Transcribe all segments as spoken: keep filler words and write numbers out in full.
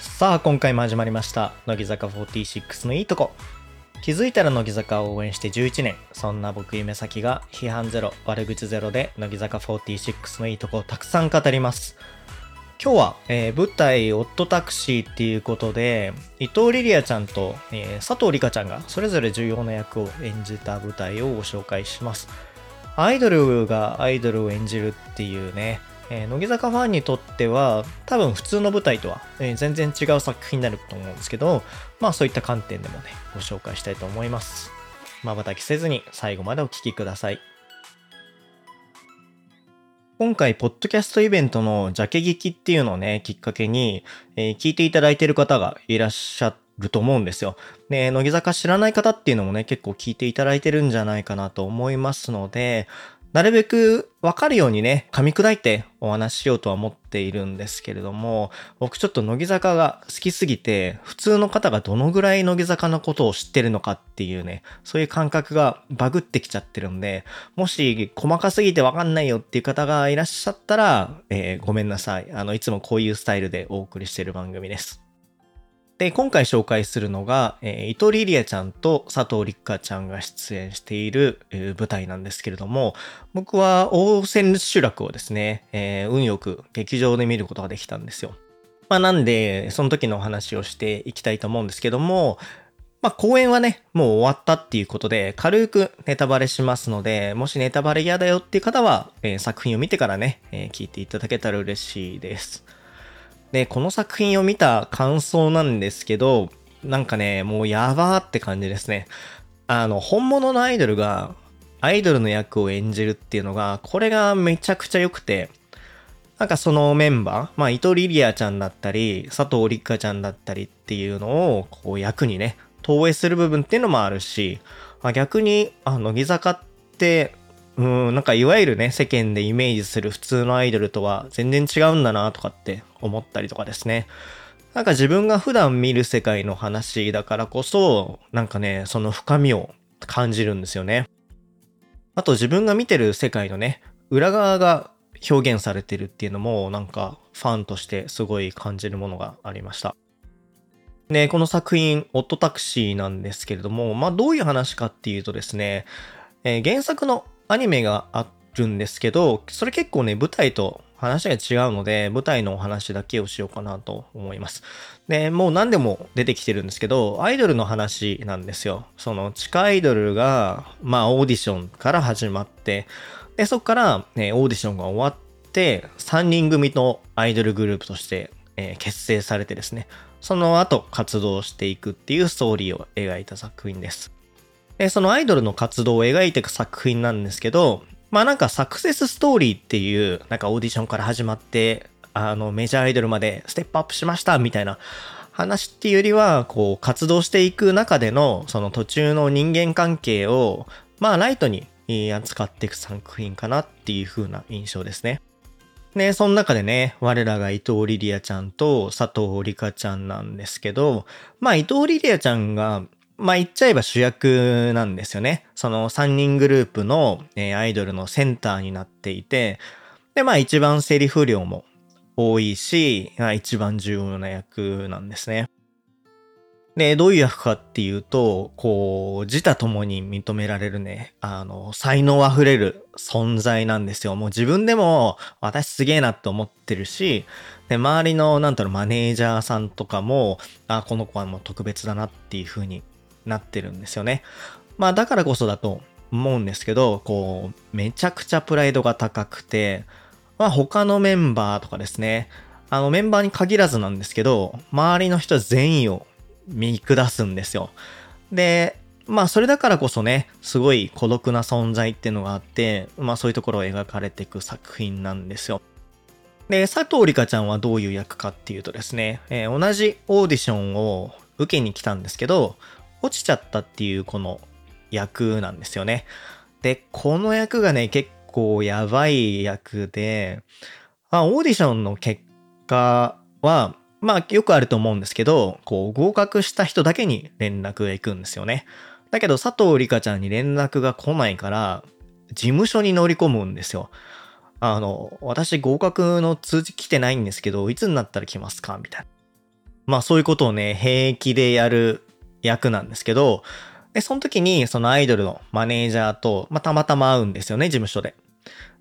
さあ今回も始まりました乃木坂フォーティーシックスのいいとこ。気づいたら乃木坂を応援してじゅういちねん、そんな僕夢咲が批判ゼロ悪口ゼロで乃木坂フォーティーシックスのいいとこをたくさん語ります。今日は、えー、舞台オットタクシーっていうことで伊藤リリアちゃんと、えー、佐藤理香ちゃんがそれぞれ重要な役を演じた舞台をご紹介します。アイドルがアイドルを演じるっていうね、えー、乃木坂ファンにとっては多分普通の舞台とは、えー、全然違う作品になると思うんですけど、まあそういった観点でもねご紹介したいと思います。瞬きせずに最後までお聞きください。今回ポッドキャストイベントのジャケ聞きっていうのをねきっかけに、えー、聞いていただいている方がいらっしゃると思うんですよ。で、乃木坂知らない方っていうのもね結構聞いていただいてるんじゃないかなと思いますので、なるべくわかるようにね噛み砕いてお話しようとは思っているんですけれども、僕ちょっと乃木坂が好きすぎて普通の方がどのぐらい乃木坂のことを知ってるのかっていうねそういう感覚がバグってきちゃってるんで、もし細かすぎてわかんないよっていう方がいらっしゃったら、えー、ごめんなさい。あのいつもこういうスタイルでお送りしている番組です。で、今回紹介するのが、えー、伊藤リリアちゃんと佐藤理香ちゃんが出演している、えー、舞台なんですけれども、僕は大千秋楽をですね、えー、運よく劇場で見ることができたんですよ。まあなんで、その時のお話をしていきたいと思うんですけども、まあ公演はね、もう終わったっていうことで、軽くネタバレしますので、もしネタバレ嫌だよっていう方は、えー、作品を見てからね、えー、聞いていただけたら嬉しいです。で、この作品を見た感想なんですけど、なんかね、もうやばーって感じですね。あの、本物のアイドルが、アイドルの役を演じるっていうのが、これがめちゃくちゃ良くて、なんかそのメンバー、まあ、伊藤リリアちゃんだったり、佐藤理香ちゃんだったりっていうのを、こう役にね、投影する部分っていうのもあるし、まあ、逆に、あの、乃木坂って、うん、なんかいわゆるね世間でイメージする普通のアイドルとは全然違うんだなとかって思ったりとかですね。なんか自分が普段見る世界の話だからこそなんかねその深みを感じるんですよね。あと自分が見てる世界のね裏側が表現されてるっていうのもなんかファンとしてすごい感じるものがありました。で、この作品オットタクシーなんですけれども、まあどういう話かっていうとですね、えー、原作のアニメがあるんですけど、それ結構ね舞台と話が違うので舞台のお話だけをしようかなと思います。で、もう何でも出てきてるんですけどアイドルの話なんですよ。その地下アイドルがまあオーディションから始まって、でそこから、ね、オーディションが終わってさんにん組のアイドルグループとして、えー、結成されてですね、その後活動していくっていうストーリーを描いた作品です。そのアイドルの活動を描いていく作品なんですけど、まあなんかサクセスストーリーっていう、なんかオーディションから始まって、あのメジャーアイドルまでステップアップしましたみたいな話っていうよりは、こう活動していく中でのその途中の人間関係を、まあライトに扱っていく作品かなっていう風な印象ですね。で、その中でね、我らが伊藤リリアちゃんと佐藤理香ちゃんなんですけど、まあ伊藤リリアちゃんが、まあ言っちゃえば主役なんですよね。そのさんにんグループの、えー、アイドルのセンターになっていて、でまあ一番セリフ量も多いし、まあ、一番重要な役なんですね。で、どういう役かっていうと、こう自他ともに認められるね、あの才能あふれる存在なんですよ。もう自分でも私すげえなと思ってるし、で周りのなんだろうマネージャーさんとかも、あこの子はもう特別だなっていう風に。なってるんですよね。まあだからこそだと思うんですけど、こうめちゃくちゃプライドが高くて、まあ他のメンバーとかですね、あのメンバーに限らずなんですけど、周りの人全員を見下すんですよ。で、まあそれだからこそね、すごい孤独な存在っていうのがあって、まあそういうところを描かれていく作品なんですよ。で、佐藤理香ちゃんはどういう役かっていうとですね、えー、同じオーディションを受けに来たんですけど、落ちちゃったっていうこの役なんですよね。で、この役がね、結構やばい役で、まあ、オーディションの結果は、まあよくあると思うんですけど、こう合格した人だけに連絡が行くんですよね。だけど佐藤理香ちゃんに連絡が来ないから、事務所に乗り込むんですよ。あの、私合格の通知来てないんですけど、いつになったら来ますかみたいな。まあそういうことをね、平気でやる役なんですけど、で、その時にそのアイドルのマネージャーと、まあたまたま会うんですよね、事務所で。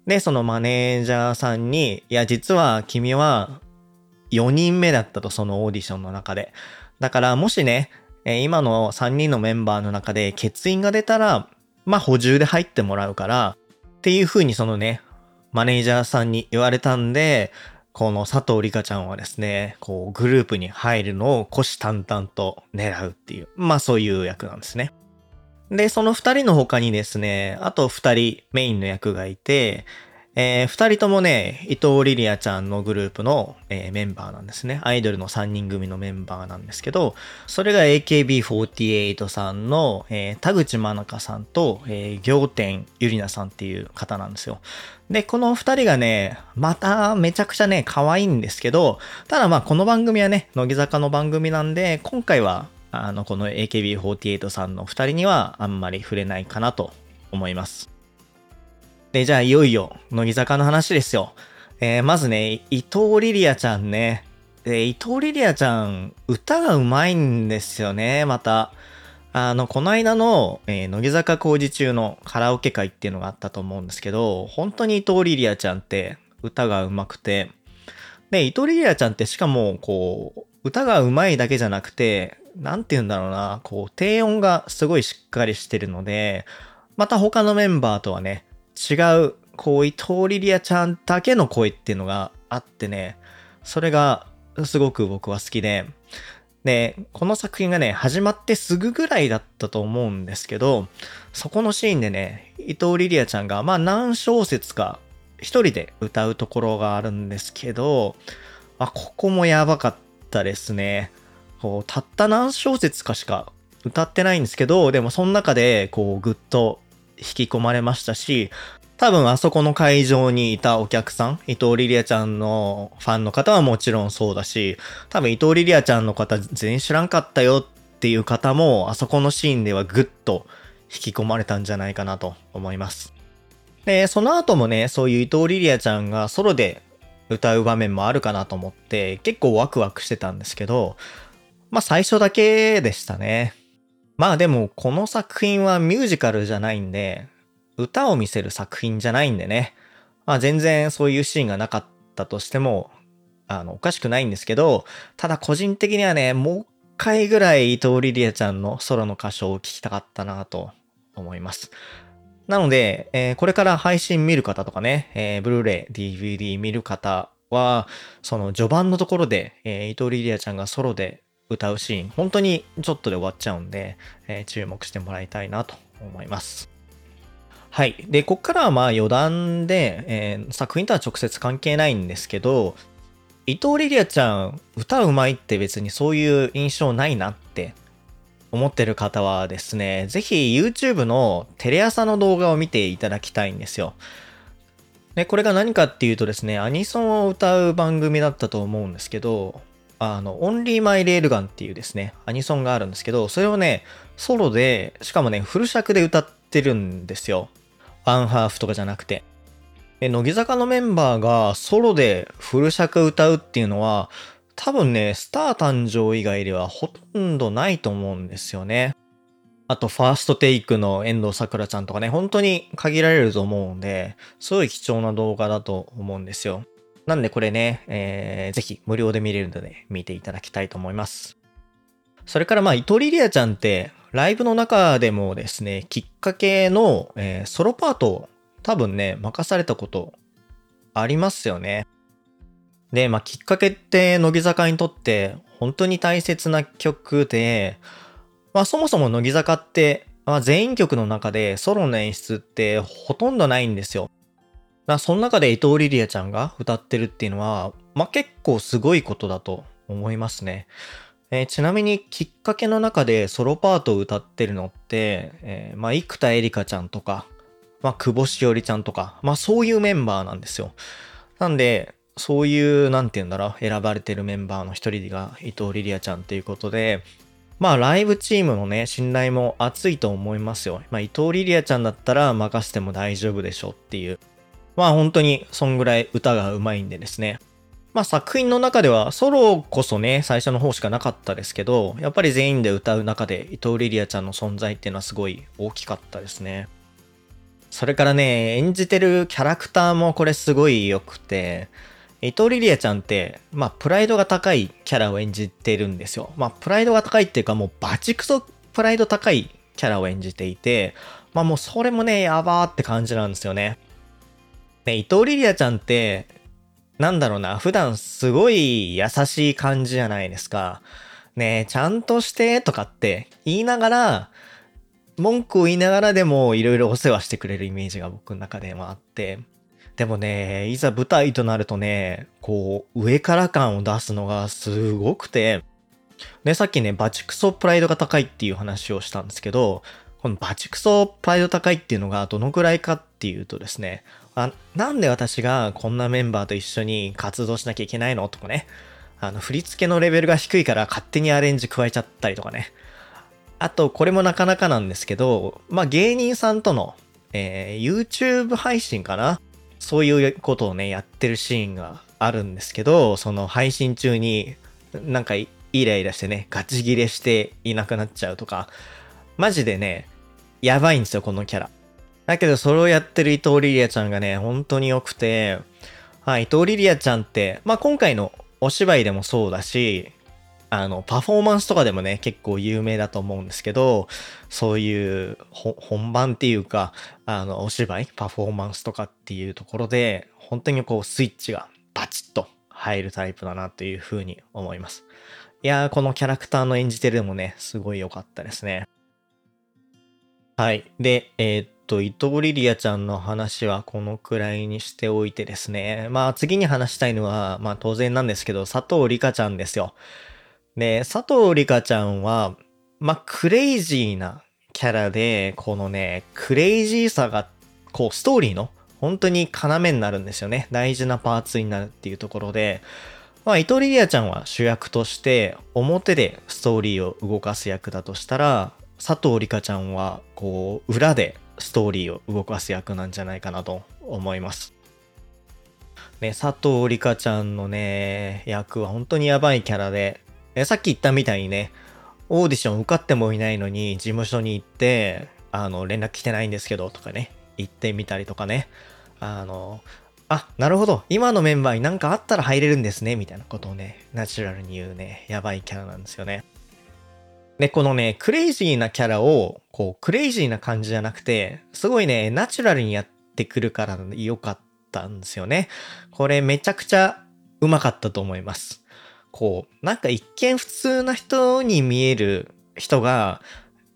で、そのマネージャーさんに、いや、実は君はよにんめだったと、そのオーディションの中で。だからもしね、今のさんにんのメンバーの中で欠員が出たら、まあ補充で入ってもらうから、っていう風にそのね、マネージャーさんに言われたんで、この佐藤理香ちゃんはですね、こうグループに入るのを虎視眈々と狙うっていう、まあそういう役なんですね。で、その二人の他にですね、あと二人メインの役がいて、えー、二人ともね、伊藤リリアちゃんのグループの、えー、メンバーなんですね。アイドルの三人組のメンバーなんですけど、それが エーケービーフォーティーエイト さんの、えー、田口真中さんと、えー、仰天ゆりなさんっていう方なんですよ。で、この二人がね、まためちゃくちゃね、可愛いんですけど、ただまあこの番組はね、乃木坂の番組なんで、今回はあのこの エーケービーフォーティーエイト さんの二人にはあんまり触れないかなと思います。で、じゃあいよいよ乃木坂の話ですよ。えー、まずね、伊藤リリアちゃんね、えー、伊藤リリアちゃん歌がうまいんですよね。またあのこの間の、えー、乃木坂工事中のカラオケ会っていうのがあったと思うんですけど、本当に伊藤リリアちゃんって歌がうまくて、で伊藤リリアちゃんってしかもこう歌がうまいだけじゃなくて、なんて言うんだろうな、こう低音がすごいしっかりしてるので、また他のメンバーとはね違う、こう伊藤リリアちゃんだけの声っていうのがあってね、それがすごく僕は好きで、でこの作品がね始まってすぐぐらいだったと思うんですけど、そこのシーンでね、伊藤リリアちゃんがまあ何小節か一人で歌うところがあるんですけど、あ、ここもやばかったですね。こうたった何小節かしか歌ってないんですけど、でもその中でこうグッと引き込まれましたし、多分あそこの会場にいたお客さん、伊藤リリアちゃんのファンの方はもちろんそうだし、多分伊藤リリアちゃんの方全員知らんかったよっていう方もあそこのシーンではグッと引き込まれたんじゃないかなと思います。でその後もね、そういう伊藤リリアちゃんがソロで歌う場面もあるかなと思って結構ワクワクしてたんですけど、まあ最初だけでしたね。まあでもこの作品はミュージカルじゃないんで、歌を見せる作品じゃないんでね、まあ全然そういうシーンがなかったとしてもあのおかしくないんですけど、ただ個人的にはね、もう一回ぐらい伊藤リリアちゃんのソロの歌唱を聞きたかったなと思います。なので、えー、これから配信見る方とかね、えー、ブルーレイ ディーブイディー 見る方は、その序盤のところで、えー、伊藤リリアちゃんがソロで歌うシーン、本当にちょっとで終わっちゃうんで、えー、注目してもらいたいなと思います。はい。で、ここからはまあ余談で、えー、作品とは直接関係ないんですけど、伊藤リリアちゃん歌うまいって別にそういう印象ないなって思ってる方はですね、ぜひ YouTube のテレ朝の動画を見ていただきたいんですよ。で、これが何かっていうとですね、アニソンを歌う番組だったと思うんですけど、あの、オンリーマイレールガンっていうですね、アニソンがあるんですけど、それをね、ソロで、しかもね、フル尺で歌ってるんですよ。ワンハーフとかじゃなくて。で、乃木坂のメンバーがソロでフル尺歌うっていうのは、多分ね、スター誕生以外ではほとんどないと思うんですよね。あと、ファーストテイクの遠藤さくらちゃんとかね、本当に限られると思うんで、すごい貴重な動画だと思うんですよ。なんでこれね、えー、ぜひ無料で見れるので見ていただきたいと思います。それからまあ伊藤リリアちゃんってライブの中でもですね、きっかけの、えー、ソロパートを多分ね任されたことありますよね。で、まあきっかけって乃木坂にとって本当に大切な曲で、まあそもそも乃木坂って、まあ、全員曲の中でソロの演出ってほとんどないんですよ。その中で伊藤リリアちゃんが歌ってるっていうのは、まあ、結構すごいことだと思いますね。えー、ちなみにきっかけの中でソロパートを歌ってるのって、えーまあ、生田絵梨花ちゃんとか、まあ、久保しおりちゃんとか、まあ、そういうメンバーなんですよ。なんでそういうなんていうんだろう、選ばれてるメンバーの一人が伊藤リリアちゃんということで、まあライブチームのね信頼も厚いと思いますよ。まあ、伊藤リリアちゃんだったら任せても大丈夫でしょっていう、まあ本当にそんぐらい歌がうまいんでですね。まあ作品の中ではソロこそね最初の方しかなかったですけど、やっぱり全員で歌う中で伊藤リリアちゃんの存在っていうのはすごい大きかったですね。それからね、演じてるキャラクターもこれすごい良くて、伊藤リリアちゃんってまあプライドが高いキャラを演じてるんですよ。まあプライドが高いっていうかもうバチクソプライド高いキャラを演じていて、まあもうそれもねやばーって感じなんですよね。ね、伊藤リリアちゃんってなんだろうな、普段すごい優しい感じじゃないですか。ねえ、ちゃんとしてとかって言いながら、文句を言いながらでもいろいろお世話してくれるイメージが僕の中でもあって。でもね、いざ舞台となるとね、こう上から感を出すのがすごくて、ね、さっきね、バチクソプライドが高いっていう話をしたんですけど、このバチクソプライド高いっていうのがどのくらいかっていうとですね、あ、なんで私がこんなメンバーと一緒に活動しなきゃいけないのとかね、あの振り付けのレベルが低いから勝手にアレンジ加えちゃったりとかね、あとこれもなかなかなんですけど、まあ芸人さんとの、えー、YouTube 配信かな、そういうことをねやってるシーンがあるんですけど、その配信中になんかイライラしてねガチギレしていなくなっちゃうとか、マジでねやばいんですよこのキャラ。だけどそれをやってる伊藤リリアちゃんがね本当に良くて、はい、伊藤リリアちゃんってまあ今回のお芝居でもそうだし、あのパフォーマンスとかでもね結構有名だと思うんですけど、そういう本番っていうかあのお芝居パフォーマンスとかっていうところで本当にこうスイッチがバチッと入るタイプだなというふうに思います。いやー、このキャラクターの演じてるのもねすごい良かったですね。はい。で、えー、っと、伊藤リリアちゃんの話はこのくらいにしておいてですね。まあ、次に話したいのは、まあ、当然なんですけど、佐藤理香ちゃんですよ。で、佐藤理香ちゃんは、まあ、クレイジーなキャラで、このね、クレイジーさが、こう、ストーリーの、本当に要になるんですよね。大事なパーツになるっていうところで、まあ、伊藤リリアちゃんは主役として、表でストーリーを動かす役だとしたら、佐藤理香ちゃんはこう裏でストーリーを動かす役なんじゃないかなと思います。ね、佐藤理香ちゃんのね役は本当にやばいキャラで、ね、さっき言ったみたいにねオーディション受かってもいないのに事務所に行ってあの連絡来てないんですけどとかね言ってみたりとかね、あのあ、なるほど今のメンバーになんかあったら入れるんですねみたいなことをねナチュラルに言うねやばいキャラなんですよね。で、このね、クレイジーなキャラを、こう、クレイジーな感じじゃなくて、すごいね、ナチュラルにやってくるから良かったんですよね。これめちゃくちゃうまかったと思います。こう、なんか一見普通な人に見える人が、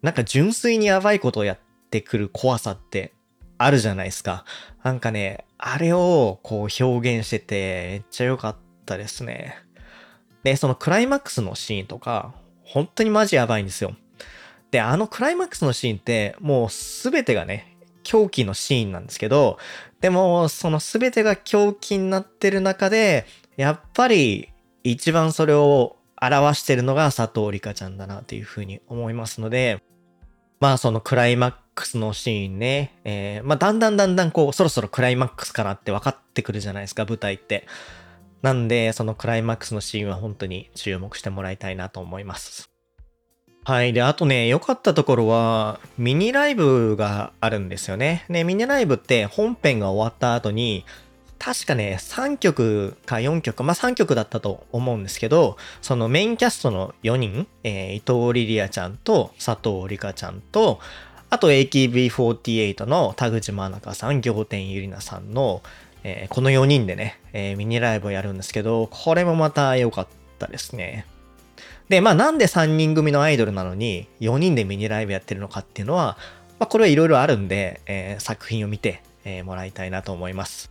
なんか純粋にやばいことをやってくる怖さってあるじゃないですか。なんかね、あれをこう表現してて、めっちゃ良かったですね。で、そのクライマックスのシーンとか、本当にマジやばいんですよ。で、あのクライマックスのシーンってもう全てがね狂気のシーンなんですけど、でもその全てが狂気になってる中でやっぱり一番それを表してるのが佐藤理香ちゃんだなというふうに思いますので、まあそのクライマックスのシーンね、えー、まあだんだんだんだんこうそろそろクライマックスかなって分かってくるじゃないですか舞台って。なんで、そのクライマックスのシーンは本当に注目してもらいたいなと思います。はい。で、あとね、良かったところは、ミニライブがあるんですよね。ね、ミニライブって本編が終わった後に、確かね、さんきょくかよんきょく、まあさんきょくだったと思うんですけど、そのメインキャストのよにん、えー、伊藤リリアちゃんと佐藤理香ちゃんと、あと エーケービーフォーティーエイト の田口真中さん、仰天ゆりなさんの、えー、このよにんでね、えー、ミニライブをやるんですけど、これもまた良かったですね。で、まあなんでさんにん組のアイドルなのによにんでミニライブやってるのかっていうのは、まあこれはいろいろあるんで、えー、作品を見て、えー、もらいたいなと思います。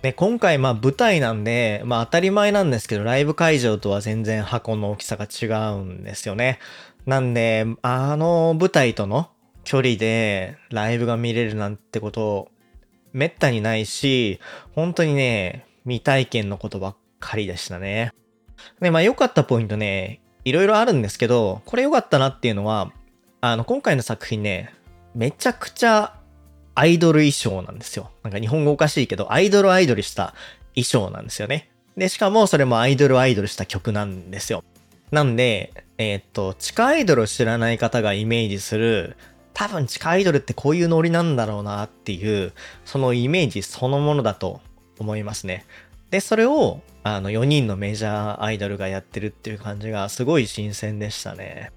で、今回まあ舞台なんで、まあ当たり前なんですけど、ライブ会場とは全然箱の大きさが違うんですよね。なんで、あの舞台との距離でライブが見れるなんてことをめったにないし、本当にね未体験のことばっかりでしたね。で、まあ良かったポイントねいろいろあるんですけど、これ良かったなっていうのは、あの今回の作品ねめちゃくちゃアイドル衣装なんですよ。なんか日本語おかしいけどアイドルアイドルした衣装なんですよね。で、しかもそれもアイドルアイドルした曲なんですよ。なんで、えー、っと、地下アイドルを知らない方がイメージする、多分地下アイドルってこういうノリなんだろうなっていう、そのイメージそのものだと思いますね。で、それをあのよにんのメジャーアイドルがやってるっていう感じがすごい新鮮でしたね。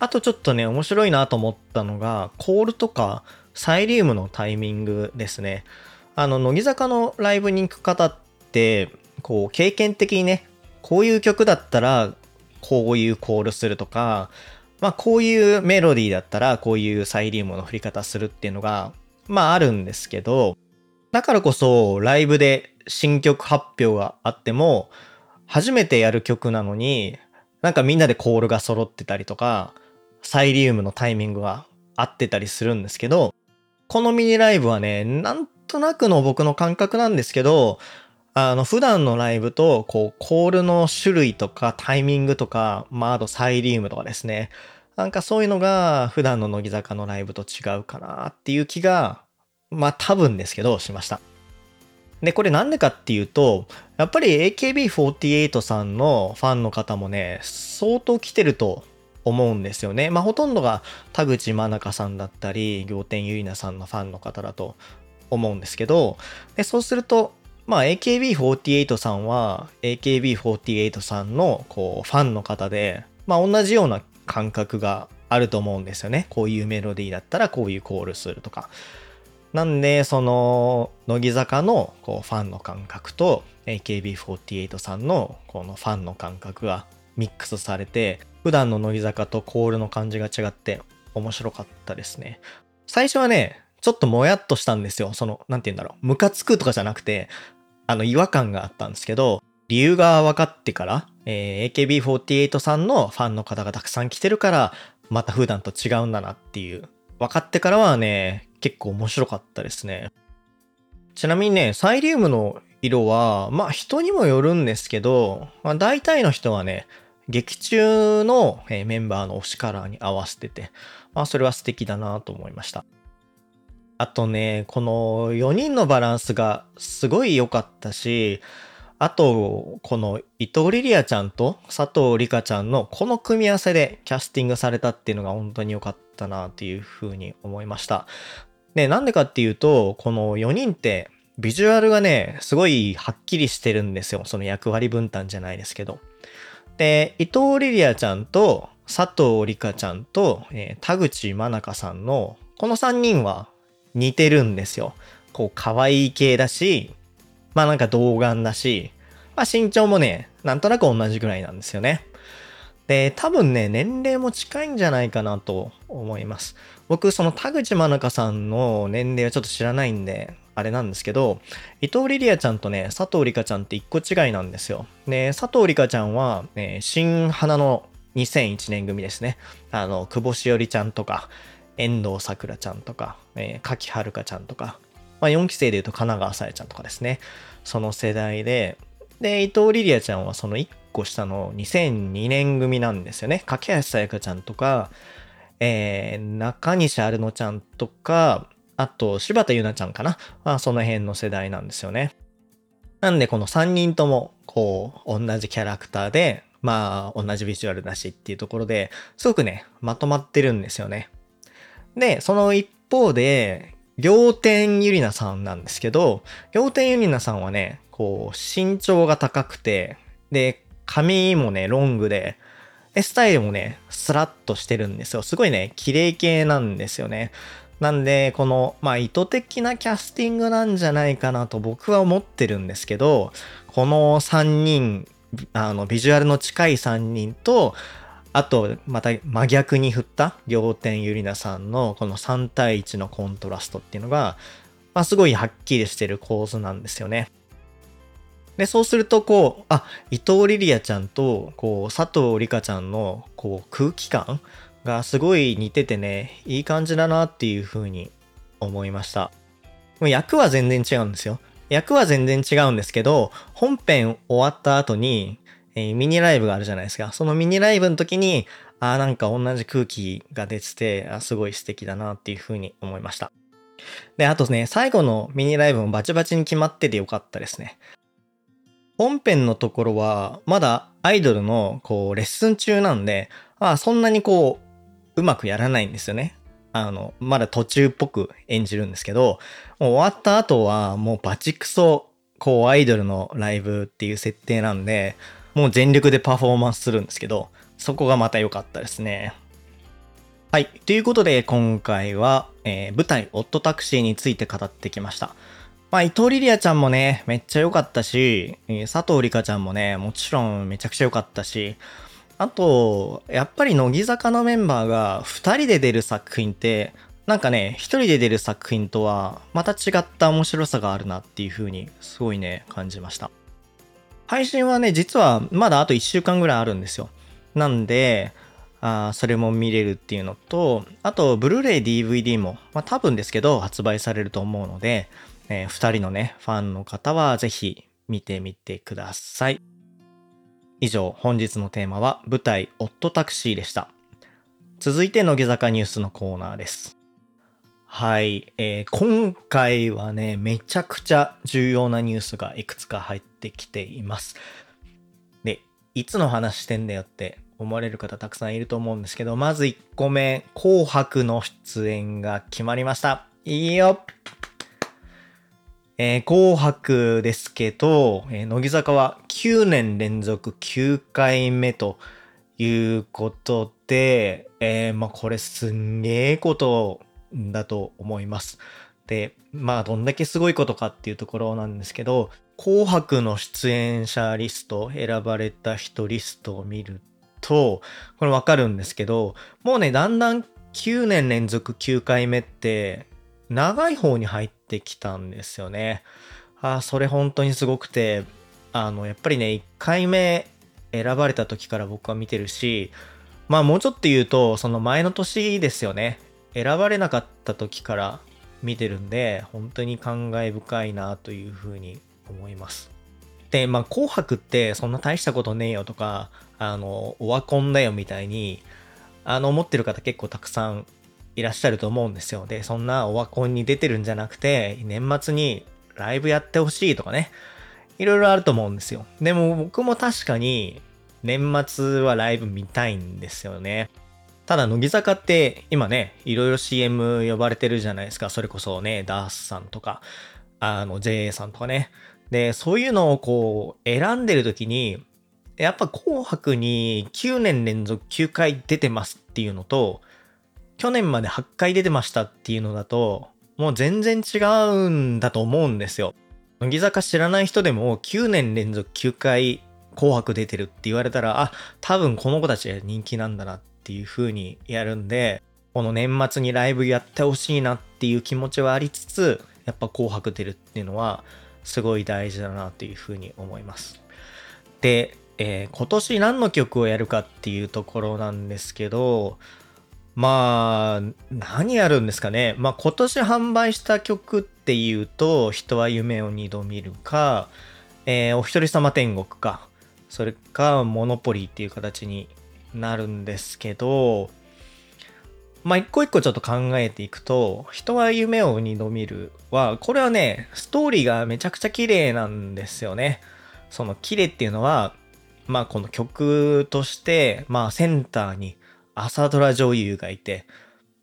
あとちょっとね、面白いなと思ったのが、コールとかサイリウムのタイミングですね。あの、乃木坂のライブに行く方って、こう、経験的にね、こういう曲だったら、こういうコールするとか、まあ、こういうメロディーだったら、こういうサイリウムの振り方するっていうのが、まあ、あるんですけど、だからこそ、ライブで新曲発表があっても、初めてやる曲なのに、なんかみんなでコールが揃ってたりとか、サイリウムのタイミングが合ってたりするんですけど、このミニライブはね、なんとなくの僕の感覚なんですけど、あの普段のライブとこうコールの種類とかタイミングとか、まああとサイリウムとかですね、なんかそういうのが普段の乃木坂のライブと違うかなっていう気が、まあ多分ですけどしました。で、これなんでかっていうと、やっぱり エーケービーフォーティーエイト さんのファンの方もね、相当来てると思うんですよね。まあほとんどが田口真中さんだったり、仰天ゆいなさんのファンの方だと思うんですけど、でそうすると、まあ エーケービーフォーティーエイト さんは エーケービーフォーティーエイト さんのこうファンの方で、まあ同じような感覚があると思うんですよね。こういうメロディーだったらこういうコールするとか。なんで、その乃木坂のこうファンの感覚と エーケービーフォーティーエイト さんのこのファンの感覚がミックスされて、普段の乃木坂とコールの感じが違って面白かったですね。最初はね、ちょっともやっとしたんですよ。その、なんて言うんだろう、ムカつくとかじゃなくて、あの違和感があったんですけど、理由が分かってから、えー、エーケービーフォーティーエイト さんのファンの方がたくさん来てるから、また普段と違うんだなっていう、分かってからはね、結構面白かったですね。ちなみにね、サイリウムの色は、まあ人にもよるんですけど、まあ、大体の人はね、劇中のメンバーの推しカラーに合わせてて、まあそれは素敵だなと思いました。あとね、このよにんのバランスがすごい良かったし、あとこの伊藤リリアちゃんと佐藤理香ちゃんのこの組み合わせでキャスティングされたっていうのが本当に良かったなというふうに思いました。で、なんでかっていうと、このよにんってビジュアルがね、すごいはっきりしてるんですよ。その役割分担じゃないですけど。で、伊藤リリアちゃんと佐藤理香ちゃんと、えー、田口真中さんのこのさんにんは似てるんですよ。こう可愛い系だし、まあなんか童顔だし、まあ身長もね、なんとなく同じぐらいなんですよね。で、多分ね、年齢も近いんじゃないかなと思います。僕、その田口真中さんの年齢はちょっと知らないんで、あれなんですけど、伊藤リリアちゃんとね、佐藤理香ちゃんって一個違いなんですよ。で、佐藤理香ちゃんは、ね、新花のにせんいちねん組ですね。あの、久保しおりちゃんとか、遠藤さくらちゃんとか、えー、柿遥香ちゃんとか、まあ、よんき生でいうと神奈川さやちゃんとかですね。その世代で、で、伊藤リリアちゃんはそのいっこ下のにせんにねん組なんですよね。柿橋さやかちゃんとか、えー、中西アルノちゃんとか、あと柴田優奈ちゃんかな、まあ、その辺の世代なんですよね。なんでこのさんにんともこう同じキャラクターで、まあ同じビジュアルだしっていうところですごくね、まとまってるんですよね。で、その一方で仰天ゆりなさんなんですけど、仰天ゆりなさんはね、こう身長が高くて、で髪もねロングで、でスタイルもねスラッとしてるんですよ。すごいね綺麗系なんですよね。なんで、この、まあ、意図的なキャスティングなんじゃないかなと僕は思ってるんですけど、このさんにん、あの、ビジュアルの近いさんにんと、あと、また真逆に振った、仰天ゆりなさんのこのさん対いちのコントラストっていうのが、まあ、すごいはっきりしてる構図なんですよね。で、そうすると、こう、あ、伊藤リリアちゃんと、こう、佐藤理香ちゃんの、こう、空気感がすごい似ててね、いい感じだなっていう風に思いました。もう役は全然違うんですよ。役は全然違うんですけど、本編終わった後に、えー、ミニライブがあるじゃないですか。そのミニライブの時に、あーなんか同じ空気が出てて、あ、すごい素敵だなっていう風に思いました。で、あとね、最後のミニライブもバチバチに決まっててよかったですね。本編のところはまだアイドルのこうレッスン中なんで、まあ、そんなにこううまくやらないんですよね。あのまだ途中っぽく演じるんですけど、もう終わった後はもうバチクソこうアイドルのライブっていう設定なんで、もう全力でパフォーマンスするんですけど、そこがまた良かったですね。はい、ということで今回は、えー、舞台オットタクシーについて語ってきました。まあ、伊藤リリアちゃんもねめっちゃ良かったし、佐藤理香ちゃんもねもちろんめちゃくちゃ良かったし、あとやっぱり乃木坂のメンバーがふたりで出る作品ってなんかねひとりで出る作品とはまた違った面白さがあるなっていう風にすごいね感じました。配信はね実はまだあといっしゅうかんぐらいあるんですよ。なんであそれも見れるっていうのと、あとブルーレイ ディーブイディー も、まあ、多分ですけど発売されると思うので、えー、ふたりのねファンの方はぜひ見てみてください。以上、本日のテーマは舞台オットタクシーでした。続いて乃木坂ニュースのコーナーです。はい、えー、今回はねめちゃくちゃ重要なニュースがいくつか入ってきています。で、いつの話してんだよって思われる方たくさんいると思うんですけど、まずいっこめ、紅白の出演が決まりました。いいよえー、紅白ですけど、えー、乃木坂はきゅうねんれんぞくきゅうかいめということで、えー、まあこれすんげえことだと思います。で、まあどんだけすごいことかっていうところなんですけど、紅白の出演者リスト、選ばれた人リストを見ると、これわかるんですけど、もうね、だんだんきゅうねんれんぞくきゅうかいめって、長い方に入ってきたんですよね。あ、それ本当にすごくて、あのやっぱりねいっかいめ選ばれた時から僕は見てるし、まあもうちょっと言うとその前の年ですよね、選ばれなかった時から見てるんで、本当に感慨深いなというふうに思います。で、まあ紅白ってそんな大したことねえよとか、あのオワコンだよみたいにあの思ってる方結構たくさんいらっしゃると思うんですよ。で、そんなオワコンに出てるんじゃなくて、年末にライブやってほしいとかね、いろいろあると思うんですよ。でも僕も確かに年末はライブ見たいんですよね。ただ乃木坂って今ね、いろいろ シーエム 呼ばれてるじゃないですか。それこそね、ダースさんとか、あの ジェーエー さんとかね。で、そういうのをこう選んでる時に、やっぱ紅白にきゅうねんれんぞくきゅうかい出てますっていうのと、去年まではっかい出てましたっていうのだと、もう全然違うんだと思うんですよ。乃木坂知らない人でもきゅうねんれんぞくきゅうかい紅白出てるって言われたら、あ、多分この子たちが人気なんだなっていう風にやるんで、この年末にライブやってほしいなっていう気持ちはありつつ、やっぱ紅白出るっていうのはすごい大事だなという風に思います。で、えー、今年何の曲をやるかっていうところなんですけど、まあ何やるんですかね。まあ今年販売した曲っていうと、人は夢を二度見るか、えー、お一人様天国か、それかモノポリーっていう形になるんですけど、まあ一個一個ちょっと考えていくと、人は夢を二度見るは、これはねストーリーがめちゃくちゃ綺麗なんですよね。その綺麗っていうのは、まあこの曲としてまあセンターに朝ドラ女優がいて、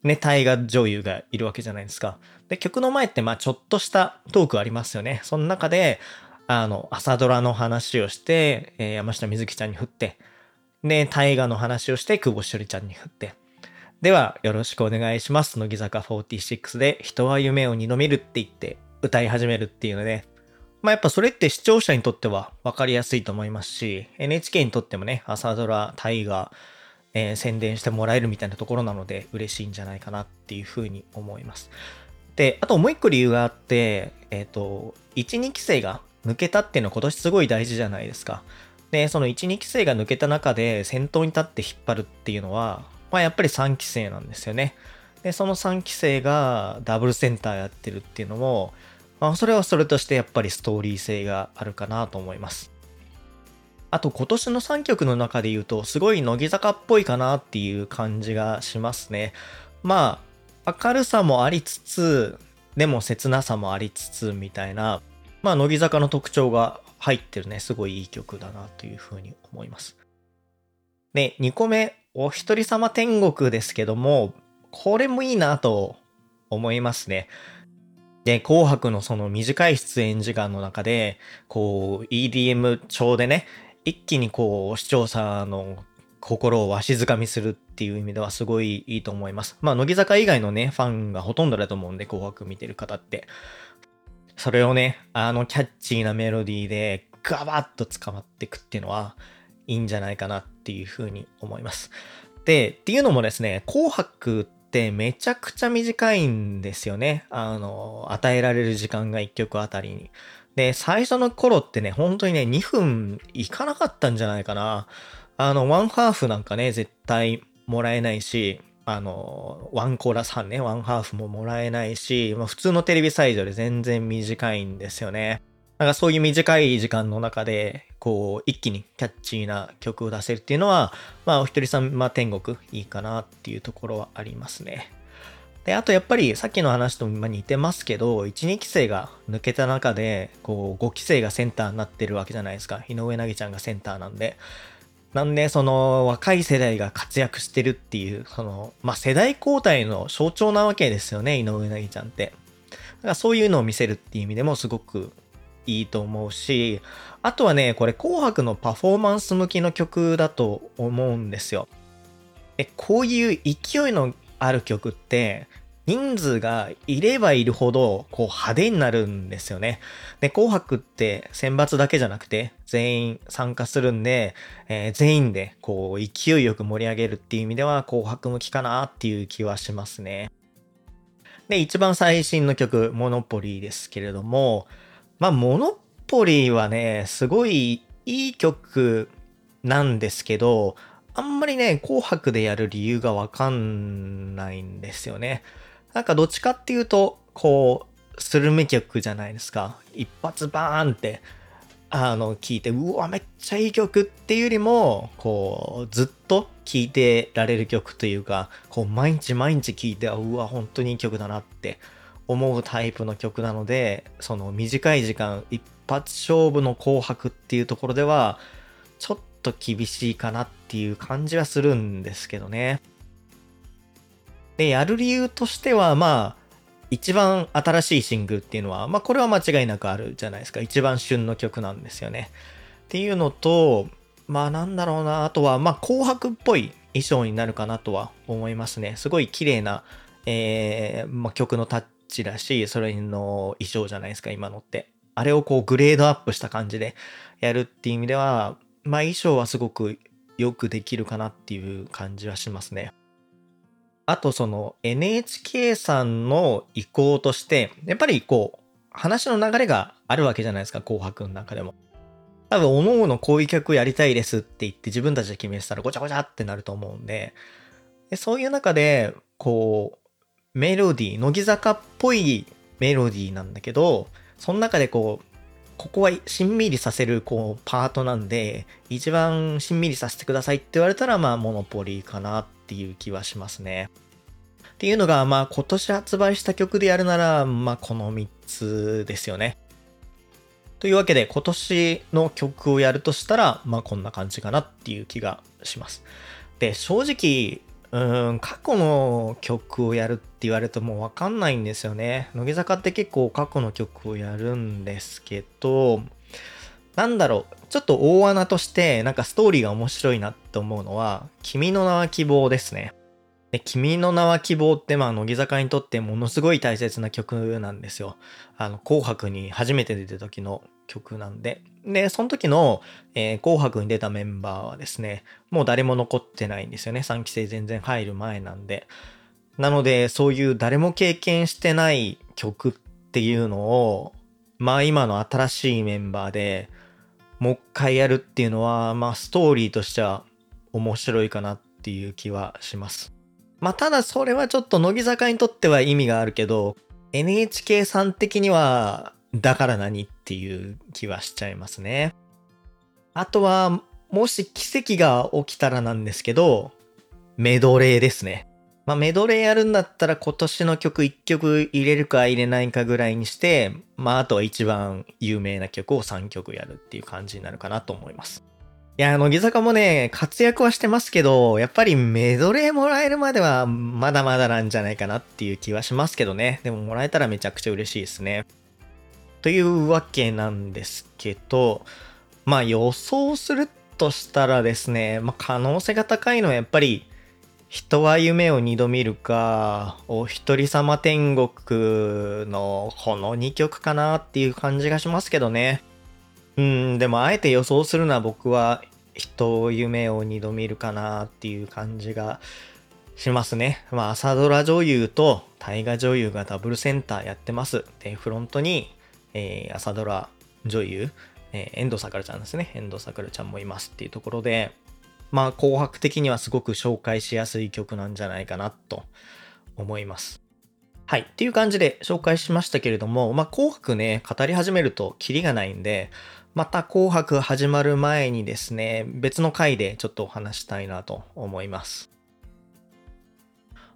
ね、大河女優がいるわけじゃないですか。で、曲の前って、まあ、ちょっとしたトークありますよね。その中で、あの、朝ドラの話をして、えー、山下美月ちゃんに振って、で、大河の話をして、久保しおりちゃんに振って。では、よろしくお願いします。乃木坂フォーティーシックスで、人は夢を二度見るって言って、歌い始めるっていうので、まあやっぱそれって視聴者にとっては分かりやすいと思いますし、エヌエイチケー にとってもね、朝ドラ、大河、えー、宣伝してもらえるみたいなところなので嬉しいんじゃないかなっていうふうに思います。で、あともう一個理由があって、えっと、いち、にき生が抜けたっていうのは今年すごい大事じゃないですか。で、そのいち、にき生が抜けた中で先頭に立って引っ張るっていうのは、まあ、やっぱりさんき生なんですよね。で、そのさんき生がダブルセンターやってるっていうのも、まあ、それはそれとしてやっぱりストーリー性があるかなと思います。あと今年のさんきょくの中で言うと、すごい乃木坂っぽいかなっていう感じがしますね。まあ明るさもありつつ、でも切なさもありつつみたいな、まあ乃木坂の特徴が入ってるね、すごいいい曲だなというふうに思います。で、にこめ、お一人様天国ですけども、これもいいなと思いますね。で、紅白のその短い出演時間の中で、こう イーディーエム 調でね、一気にこう視聴者の心をわしづかみするっていう意味ではすごいいいと思います。まあ、乃木坂以外のね、ファンがほとんどだと思うんで、紅白見てる方って。それをね、あのキャッチーなメロディーでガバッと捕まっていくっていうのはいいんじゃないかなっていうふうに思います。で、っていうのもですね、紅白ってめちゃくちゃ短いんですよね。あの、与えられる時間がいっきょくあたりに。で、最初の頃ってね、本当にね、にふんいかなかったんじゃないかな。あの、ワンハーフなんかね、絶対もらえないし、あの、ワンコーラス半ね、ワンハーフももらえないし、まあ、普通のテレビサイズより全然短いんですよね。なんかそういう短い時間の中で、こう、一気にキャッチーな曲を出せるっていうのは、まあ、お一人様天国いいかなっていうところはありますね。で、あとやっぱりさっきの話と似てますけど、いち、にきせいが抜けた中で、こう、ごきせいがセンターになってるわけじゃないですか。井上凪ちゃんがセンターなんで。なんで、その若い世代が活躍してるっていう、その、まあ、世代交代の象徴なわけですよね、井上凪ちゃんって。だからそういうのを見せるっていう意味でもすごくいいと思うし、あとはね、これ紅白のパフォーマンス向きの曲だと思うんですよ。え、こういう勢いのある曲って、人数がいればいるほどこう派手になるんですよね。で、紅白って選抜だけじゃなくて全員参加するんで、えー、全員でこう勢いよく盛り上げるっていう意味では紅白向きかなっていう気はしますね。で、一番最新の曲、モノポリーですけれども、まあ、モノポリーはね、すごいいい曲なんですけど、あんまりね、紅白でやる理由がわかんないんですよね。なんかどっちかっていうと、こう、スルメ曲じゃないですか。一発バーンって、あの、聴いて、うわ、めっちゃいい曲っていうよりも、こう、ずっと聴いてられる曲というか、こう、毎日毎日聴いて、うわ、本当にいい曲だなって思うタイプの曲なので、その短い時間、一発勝負の紅白っていうところでは、ちょっと厳しいかなっていう感じはするんですけどね。で、やる理由としては、まあ、一番新しいシングルっていうのは、まあ、これは間違いなくあるじゃないですか。一番旬の曲なんですよね。っていうのと、まあ、なんだろうな、あとは、まあ、紅白っぽい衣装になるかなとは思いますね。すごい綺麗な、えー、まあ、曲のタッチだし、それの衣装じゃないですか、今のって。あれをこう、グレードアップした感じでやるっていう意味では、まあ、衣装はすごくよくできるかなっていう感じはしますね。あと、その エヌエイチケー さんの意向として、やっぱりこう、話の流れがあるわけじゃないですか、紅白の中でも。多分、おのおのこういう曲やりたいですって言って自分たちで決めてたらごちゃごちゃってなると思うんで、でそういう中で、こう、メロディー、乃木坂っぽいメロディーなんだけど、その中でこう、ここはしんみりさせるこうパートなんで、一番しんみりさせてくださいって言われたら、まあモノポリーかなっていう気はしますね。っていうのが、まあ今年発売した曲でやるなら、まあこのみっつですよね。というわけで、今年の曲をやるとしたら、まあこんな感じかなっていう気がします。で、正直、うーん、過去の曲をやるって言われるともうわかんないんですよね。乃木坂って結構過去の曲をやるんですけど、なんだろう、ちょっと大穴としてなんかストーリーが面白いなって思うのは、君の名は希望ですね。で、君の名は希望って、まあ乃木坂にとってものすごい大切な曲なんですよ。あの、紅白に初めて出た時の曲なんで。で、その時の、えー、紅白に出たメンバーはですね、もう誰も残ってないんですよね。さんきせい全然入る前なんで。なので、そういう誰も経験してない曲っていうのを、まあ今の新しいメンバーでもう一回やるっていうのは、まあストーリーとしては面白いかなっていう気はします。まあただそれはちょっと乃木坂にとっては意味があるけど、エヌエイチケー さん的には、だから何っていう気はしちゃいますね。あとは、もし奇跡が起きたらなんですけど、メドレーですね。まあ、メドレーやるんだったら今年の曲いっきょく入れるか入れないかぐらいにして、まあ、あとは一番有名な曲をさんきょくやるっていう感じになるかなと思います。いや、乃木坂もね、活躍はしてますけど、やっぱりメドレーもらえるまではまだまだなんじゃないかなっていう気はしますけどね。でももらえたらめちゃくちゃ嬉しいですね。というわけなんですけど、まあ予想するとしたらですね、まあ、可能性が高いのはやっぱり人は夢を二度見るか、お一人様天国のこのにきょくかなっていう感じがしますけどね。うん、でもあえて予想するのは僕は人夢を二度見るかなっていう感じがしますね。まあ朝ドラ女優と大河女優がダブルセンターやってます。で、フロントに、えー、朝ドラ女優、えー、遠藤さくらちゃんですね。遠藤さくらちゃんもいますっていうところで、まあ紅白的にはすごく紹介しやすい曲なんじゃないかなと思います。はいっていう感じで紹介しましたけれども、まあ紅白ね、語り始めるとキリがないんで、また紅白始まる前にですね、別の回でちょっとお話したいなと思います。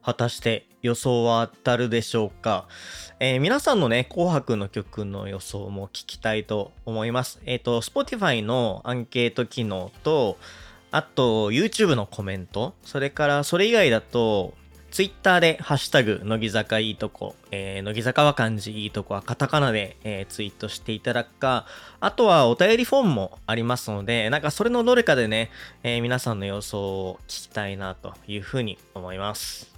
果たして予想は当たるでしょうか。えー、皆さんのね、紅白の曲の予想も聞きたいと思います。えっと Spotify のアンケート機能と、あと YouTube のコメント、それからそれ以外だと Twitter でハッシュタグ乃木坂いいとこ、えー、乃木坂は漢字、いいとこはカタカナで、えー、ツイートしていただくか、あとはお便りフォームもありますので、なんかそれのどれかでね、えー、皆さんの予想を聞きたいなというふうに思います。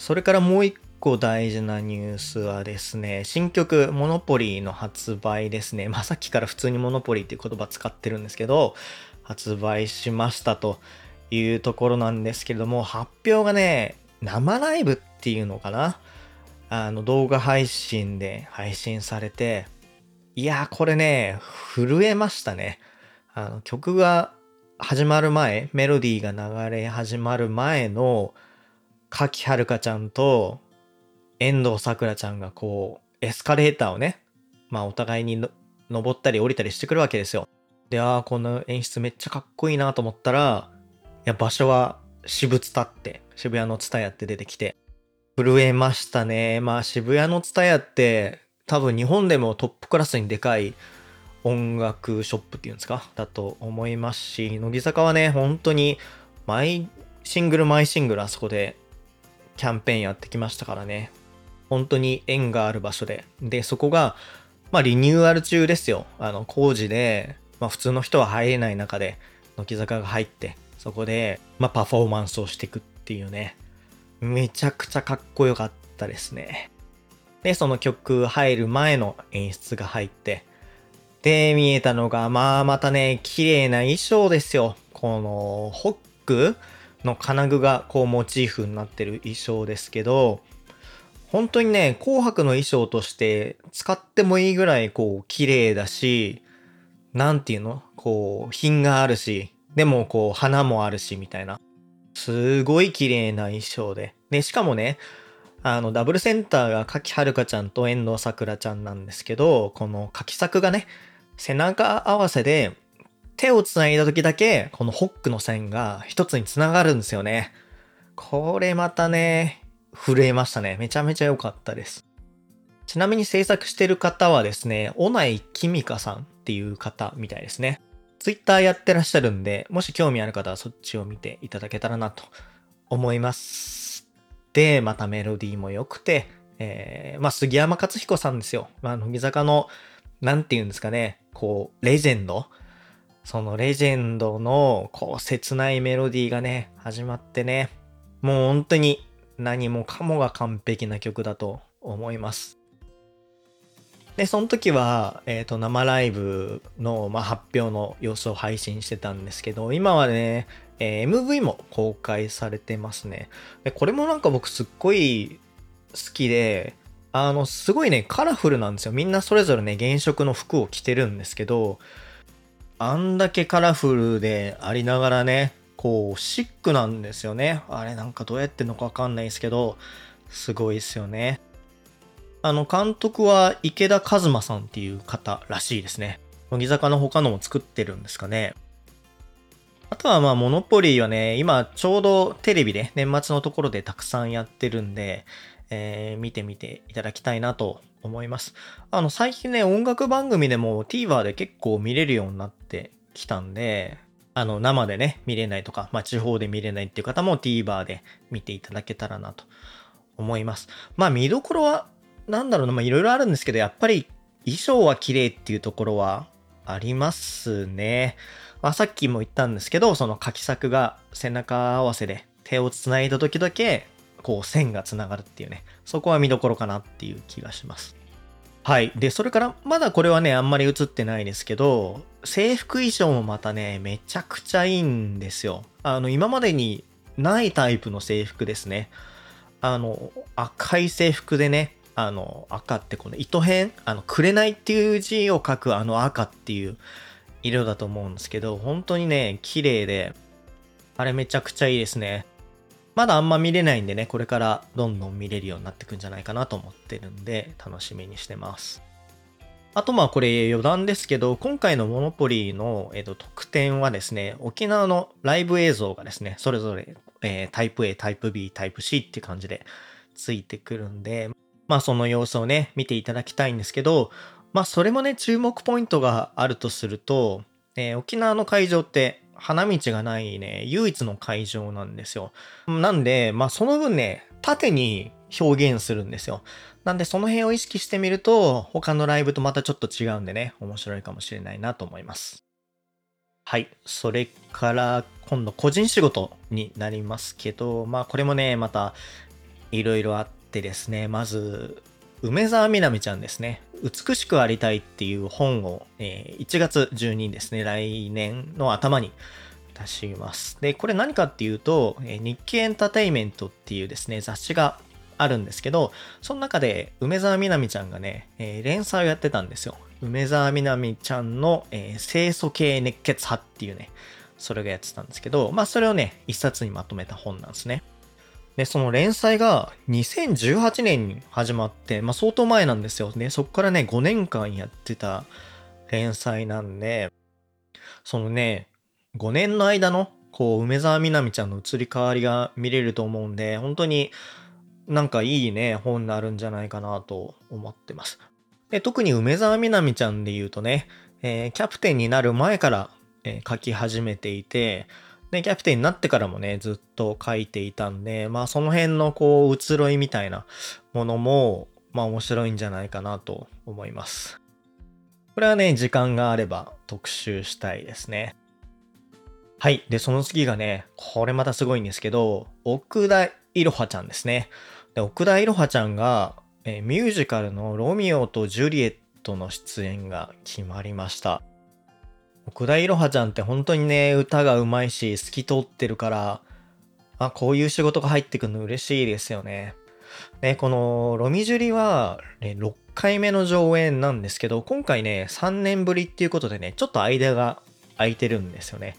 それからもう一個大事なニュースはですね、新曲モノポリーの発売ですね。まあさっきから普通にモノポリーっていう言葉使ってるんですけど、発売しましたというところなんですけれども、発表がね、生ライブっていうのかな、あの動画配信で配信されて、いやーこれね、震えましたね。あの曲が始まる前、メロディーが流れ始まる前の柿遥香ちゃんと遠藤さくらちゃんがこうエスカレーターをね、まあお互いにの登ったり降りたりしてくるわけですよ。で、ああ、この演出めっちゃかっこいいなと思ったら、いや、場所は渋ツタって、渋谷のツタヤって出てきて、震えましたね。まあ、渋谷のツタヤって、多分日本でもトップクラスにでかい音楽ショップっていうんですか、だと思いますし、乃木坂はね、本当に、毎シングル毎シングルあそこでキャンペーンやってきましたからね。本当に縁がある場所で。で、そこが、まあ、リニューアル中ですよ。あの、工事で、まあ、普通の人は入れない中で乃木坂が入って、そこでまあパフォーマンスをしていくっていうね、めちゃくちゃかっこよかったですね。で、その曲入る前の演出が入って、で見えたのが、まあまたね、綺麗な衣装ですよ。このホックの金具がこうモチーフになってる衣装ですけど、本当にね、紅白の衣装として使ってもいいぐらいこう綺麗だし、なんていうの、こう品があるし、でもこう花もあるしみたいな、すごい綺麗な衣装で、でしかもね、あのダブルセンターが柿遥香ちゃんと遠藤さくらちゃんなんですけど、この柿作がね、背中合わせで手をつないだ時だけこのホックの線が一つにつながるんですよね。これまたね、震えましたね。めちゃめちゃ良かったです。ちなみに制作してる方はですね、尾内公香さんっていう方みたいですね。ツイッターやってらっしゃるんで、もし興味ある方はそっちを見ていただけたらなと思います。で、またメロディーも良くて、えー、まあ杉山勝彦さんですよ。まあ乃木坂の、なんていうんですかね、こうレジェンド、そのレジェンドのこう切ないメロディーがね、始まってね、もう本当に何もかもが完璧な曲だと思います。で、その時は、えっと、生ライブの、まあ、発表の様子を配信してたんですけど、今はね、えー、エムブイ も公開されてますね。で、これもなんか僕すっごい好きで、あの、すごいね、カラフルなんですよ。みんなそれぞれね、原色の服を着てるんですけど、あんだけカラフルでありながらね、こう、シックなんですよね。あれなんかどうやってんのかわかんないですけど、すごいですよね。あの監督は池田和馬さんっていう方らしいですね。乃木坂の他のも作ってるんですかね。あとはまあモノポリーはね、今ちょうどテレビで年末のところでたくさんやってるんで、えー、見てみていただきたいなと思います。あの最近ね、音楽番組でも TVer で結構見れるようになってきたんで、あの生でね見れないとか、まあ、地方で見れないっていう方も TVer で見ていただけたらなと思います。まあ見どころはなんだろうな、まあいろいろあるんですけど、やっぱり衣装は綺麗っていうところはありますね。まあ、さっきも言ったんですけど、その柿作が背中合わせで手をつないだ時だけこう線がつながるっていうね、そこは見どころかなっていう気がします。はい。でそれからまだこれはねあんまり映ってないですけど、制服衣装もまたねめちゃくちゃいいんですよ。あの今までにないタイプの制服ですね。あの赤い制服でね、あの赤ってこの糸編、あの紅っていう字を書くあの赤っていう色だと思うんですけど、本当にね綺麗で、あれめちゃくちゃいいですね。まだあんま見れないんでね、これからどんどん見れるようになってくんじゃないかなと思ってるんで楽しみにしてます。あとまあこれ余談ですけど、今回のモノポリーの、えっと、特典はですね、沖縄のライブ映像がですねそれぞれ、えー、タイプ A タイプ B タイプ C って感じでついてくるんで、まあその様子をね見ていただきたいんですけど、まあそれもね注目ポイントがあるとすると、えー、沖縄の会場って花道がないね唯一の会場なんですよ。なんでまあその分ね縦に表現するんですよ。なんでその辺を意識してみると他のライブとまたちょっと違うんでね、面白いかもしれないなと思います。はい。それから今度個人仕事になりますけど、まあこれもねまたいろいろあってですね、まず梅澤美波ちゃんですね、美しくありたいっていう本を、えー、いちがつじゅうににちですね、来年の頭に出します。でこれ何かっていうと、えー、日経エンタテイメントっていうですね雑誌があるんですけど、その中で梅澤美波ちゃんがね、えー、連載をやってたんですよ。梅澤美波ちゃんの、えー、清楚系熱血派っていうね、それがやってたんですけど、まあそれをね一冊にまとめた本なんですね。でその連載がにせんじゅうはちねんに始まって、まあ、相当前なんですよね。そこからねごねんかんやってた連載なんで、そのねごねんの間のこう梅澤美波ちゃんの移り変わりが見れると思うんで、本当になんかいいね本になるんじゃないかなと思ってます。で特に梅澤美波ちゃんでいうとね、えー、キャプテンになる前から、えー、書き始めていて、でキャプテンになってからもねずっと書いていたんで、まあその辺のこう移ろいみたいなものもまあ面白いんじゃないかなと思います。これはね時間があれば特集したいですね。はい。でその次がねこれまたすごいんですけど、奥田いろはちゃんですね。で奥田いろはちゃんが、えー、ミュージカルのロミオとジュリエットの出演が決まりました。奥田いろはちゃんって本当にね歌がうまいし透き通ってるから、あこういう仕事が入ってくるの嬉しいですよね。ねこのロミジュリは、ね、ろっかいめの上演なんですけど、今回ねさんねんぶりっていうことでねちょっと間が空いてるんですよね。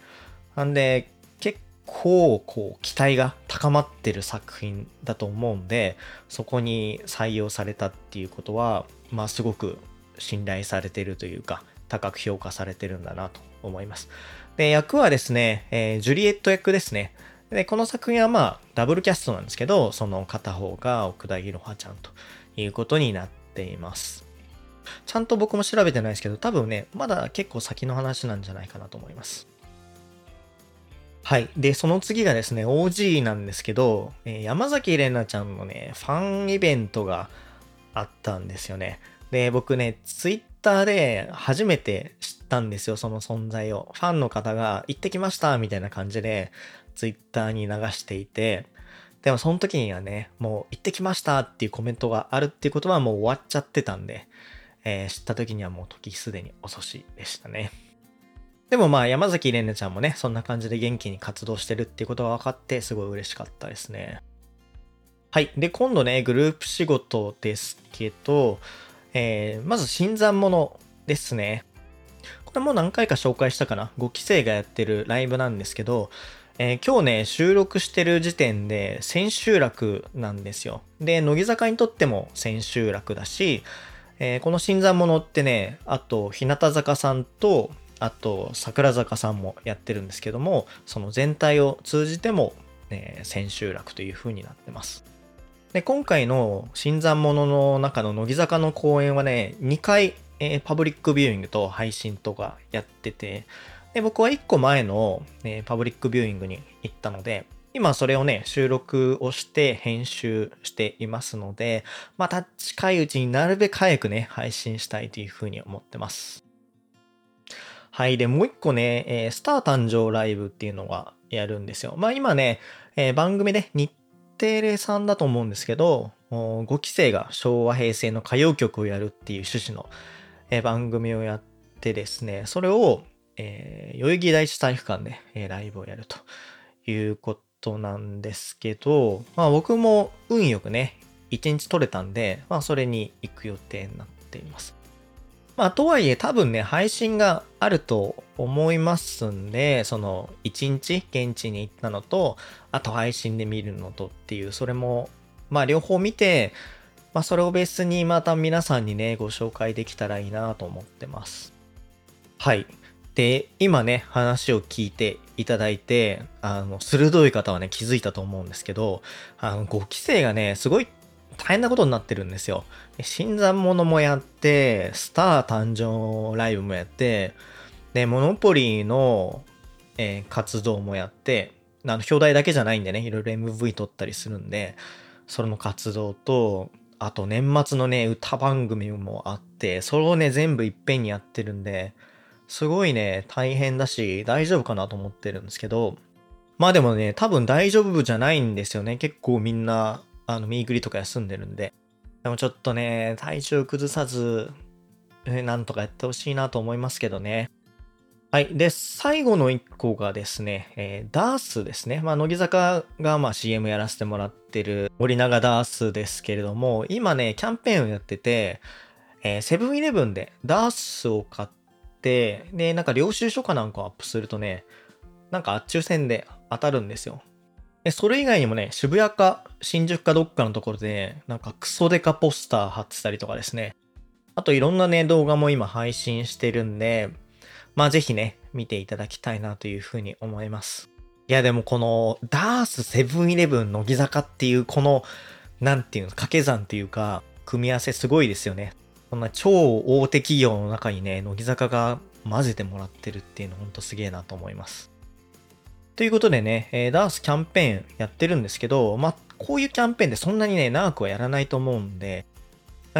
なんで結構こう期待が高まってる作品だと思うんで、そこに採用されたっていうことはまあすごく信頼されてるというか高く評価されてるんだなと思います。で役はですね、えー、ジュリエット役ですね。でこの作品はまあダブルキャストなんですけど、その片方が奥田いろはちゃんということになっています。ちゃんと僕も調べてないですけど、多分ねまだ結構先の話なんじゃないかなと思います。はい。でその次がですね オージー なんですけど、えー、山崎怜奈ちゃんのねファンイベントがあったんですよね。で僕ねツイッターで初めて知ったんですよ、その存在を。ファンの方が行ってきましたみたいな感じでツイッターに流していて、でもその時にはねもう行ってきましたっていうコメントがあるっていうことはもう終わっちゃってたんで、えー、知った時にはもう時すでに遅しでしたね。でもまあ山崎怜奈ちゃんもねそんな感じで元気に活動してるっていうことが分かってすごい嬉しかったですね。はい。で今度ねグループ仕事ですけど、えー、まず新参者ですね。これも何回か紹介したかな。ごきせいがやってるライブなんですけど、えー、今日ね収録してる時点で千秋楽なんですよ。で乃木坂にとっても千秋楽だし、えー、この新参者ってねあと日向坂さんとあと桜坂さんもやってるんですけども、その全体を通じても、ね、千秋楽という風になってます。で、今回の新参者の中の乃木坂の公演はね、にかい、えー、パブリックビューイングと配信とかやってて、で僕はいっこまえの、ね、パブリックビューイングに行ったので、今それをね、収録をして編集していますので、また近いうちになるべく早くね、配信したいというふうに思ってます。はい。で、もう一個ね、えー、スター誕生ライブっていうのがやるんですよ。まあ今ね、えー、番組で日テレさんだと思うんですけど、ごきせいが昭和平成の歌謡曲をやるっていう趣旨の、えー、番組をやってですね、それを、えー、代々木第一体育館で、えー、ライブをやるということなんですけど、まあ、僕も運よくねいちにち取れたんで、まあ、それに行く予定になっています。まあとはいえ多分ね配信があると思いますんで、そのいちにち現地に行ったのとあと配信で見るのとっていう、それもまあ両方見て、まあ、それをベースにまた皆さんにねご紹介できたらいいなと思ってます。はい。で、今ね話を聞いていただいて、あの鋭い方はね気づいたと思うんですけど、あのごきせいがねすごい大変なことになってるんですよ。新参者もやって、スター誕生ライブもやって、でモノポリーの、えー、活動もやって、あの表題だけじゃないんでね、いろいろ エムブイ 撮ったりするんで、それの活動とあと年末のね歌番組もあって、それをね全部いっぺんにやってるんで、すごいね大変だし大丈夫かなと思ってるんですけど、まあでもね多分大丈夫じゃないんですよね。結構みんなあのミーグリとか休んでるんで、でもちょっとね体調崩さずなんとかやってほしいなと思いますけどね。はい。で、最後のいっこがですね、えー、ダースですね。まあ乃木坂がまあ シーエム やらせてもらってる森永ダースですけれども、今ねキャンペーンをやってて、えー、セブンイレブンでダースを買って、で、でなんか領収書かなんかをアップするとね、なんか抽選で当たるんですよ。でそれ以外にもね、渋谷か新宿かどっかのところでなんかクソデカポスター貼ってたりとかですね、あといろんなね動画も今配信してるんで、まあぜひね見ていただきたいなというふうに思います。いやでもこのダース、セブンイレブン、乃木坂っていうこのなんていうの掛け算っていうか組み合わせすごいですよね。そんな超大手企業の中にね、乃木坂が混ぜてもらってるっていうのほんとすげえなと思います。ということでね、えー、ダースキャンペーンやってるんですけど、まあこういうキャンペーンでそんなにね、長くはやらないと思うんで、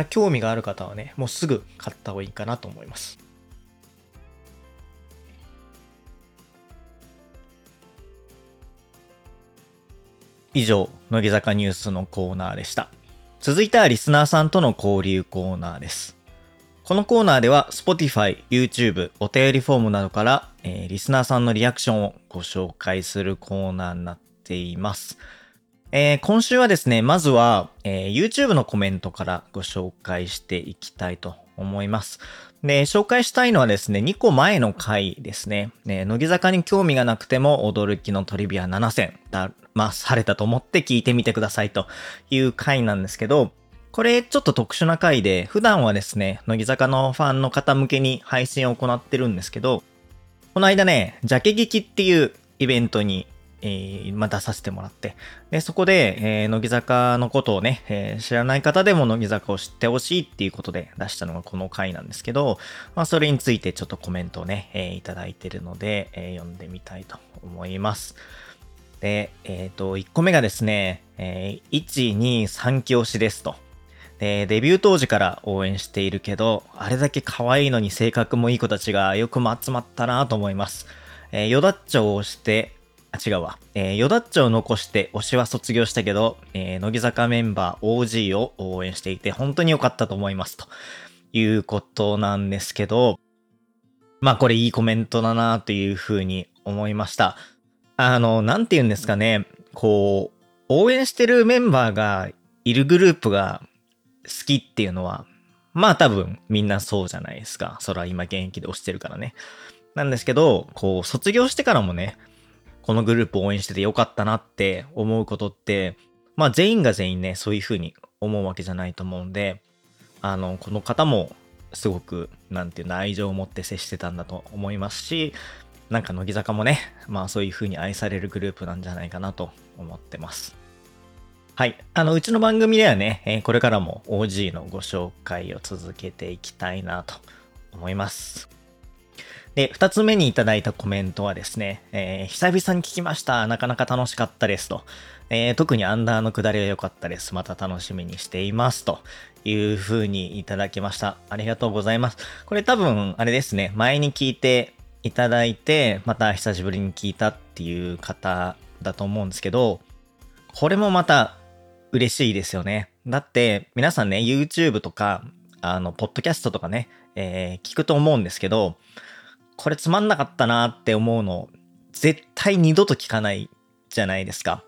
興味がある方はね、もうすぐ買った方がいいかなと思います。以上、乃木坂ニュースのコーナーでした。続いてはリスナーさんとの交流コーナーです。このコーナーでは Spotify、YouTube、お便りフォームなどから、えー、リスナーさんのリアクションをご紹介するコーナーになっています。えー、今週はですね、まずは、えー、YouTube のコメントからご紹介していきたいと思います。で、紹介したいのはですね、にこまえの回ですね。ね、乃木坂に興味がなくても驚きのトリビアななせん。だまあ、されたと思って聞いてみてくださいという回なんですけど、これちょっと特殊な回で、普段はですね、乃木坂のファンの方向けに配信を行ってるんですけど、この間ね、ジャケ劇っていうイベントに、えーまあ、出させてもらって、でそこで、えー、乃木坂のことをね、えー、知らない方でも乃木坂を知ってほしいっていうことで出したのがこの回なんですけど、まあ、それについてちょっとコメントをね、えー、いただいてるので、えー、読んでみたいと思います。で、えっと、いっこめがですね、えー、いち、に、さんき推しですと。で、デビュー当時から応援しているけど、あれだけ可愛いのに性格もいい子たちがよくも集まったなと思います。えー、よだっちょをして、あ、違うわ。えー、よだっちょを残して推しは卒業したけど、えー、乃木坂メンバー オージー を応援していて、本当に良かったと思います。ということなんですけど、まあこれいいコメントだなというふうに思いました。あの、なんて言うんですかね、こう、応援してるメンバーがいるグループが好きっていうのは、まあ多分みんなそうじゃないですか。それは今現役で推してるからね。なんですけど、こう、卒業してからもね、このグループを応援しててよかったなって思うことって、まあ全員が全員ね、そういう風に思うわけじゃないと思うんで、あの、この方もすごくなんていうの愛情を持って接してたんだと思いますし、なんか乃木坂もね、まあそういう風に愛されるグループなんじゃないかなと思ってます。はい、あのうちの番組ではね、えー、これからも オージー のご紹介を続けていきたいなと思います。で、ふたつめにいただいたコメントはですね、えー、久々に聞きました。なかなか楽しかったですと。えー、特にアンダーの下りは良かったです。また楽しみにしていますという風にいただきました。ありがとうございます。これ多分あれですね、前に聞いていただいて、また久しぶりに聞いたっていう方だと思うんですけど、これもまた嬉しいですよね。だって皆さんね、YouTube とか、あの、ポッドキャストとかね、えー、聞くと思うんですけど、これつまんなかったなって思うの、絶対二度と聞かないじゃないですか。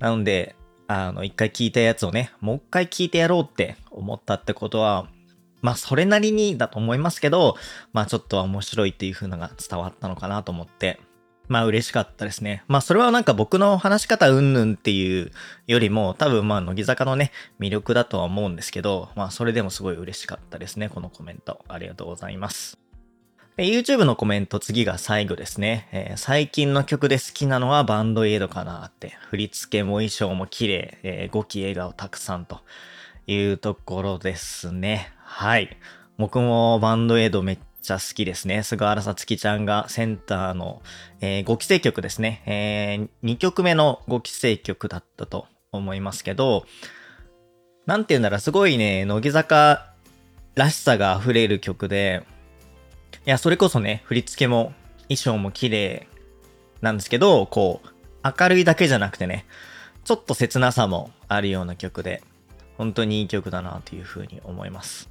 なので、あの、一回聞いたやつをね、もう一回聞いてやろうって思ったってことは、まあそれなりにだと思いますけど、まあちょっとは面白いっていう風なのが伝わったのかなと思って、まあ嬉しかったですね。まあそれはなんか僕の話し方うんぬんっていうよりも、多分まあ乃木坂のね、魅力だとは思うんですけど、まあそれでもすごい嬉しかったですね。このコメントありがとうございます。で YouTube のコメント、次が最後ですね、えー。最近の曲で好きなのはバンドエイドかなって。振り付けも衣装も綺麗、えー、語気笑顔たくさんというところですね。はい。僕もバンドエイドめっちゃ好きですね。菅原さつきちゃんがセンターの、えー、ごき制曲ですね、えー。にきょくめのごき制曲だったと思いますけど、なんて言うんだろう、すごいね、乃木坂らしさが溢れる曲で、いや、それこそね、振り付けも衣装も綺麗なんですけど、こう、明るいだけじゃなくてね、ちょっと切なさもあるような曲で、本当にいい曲だなというふうに思います。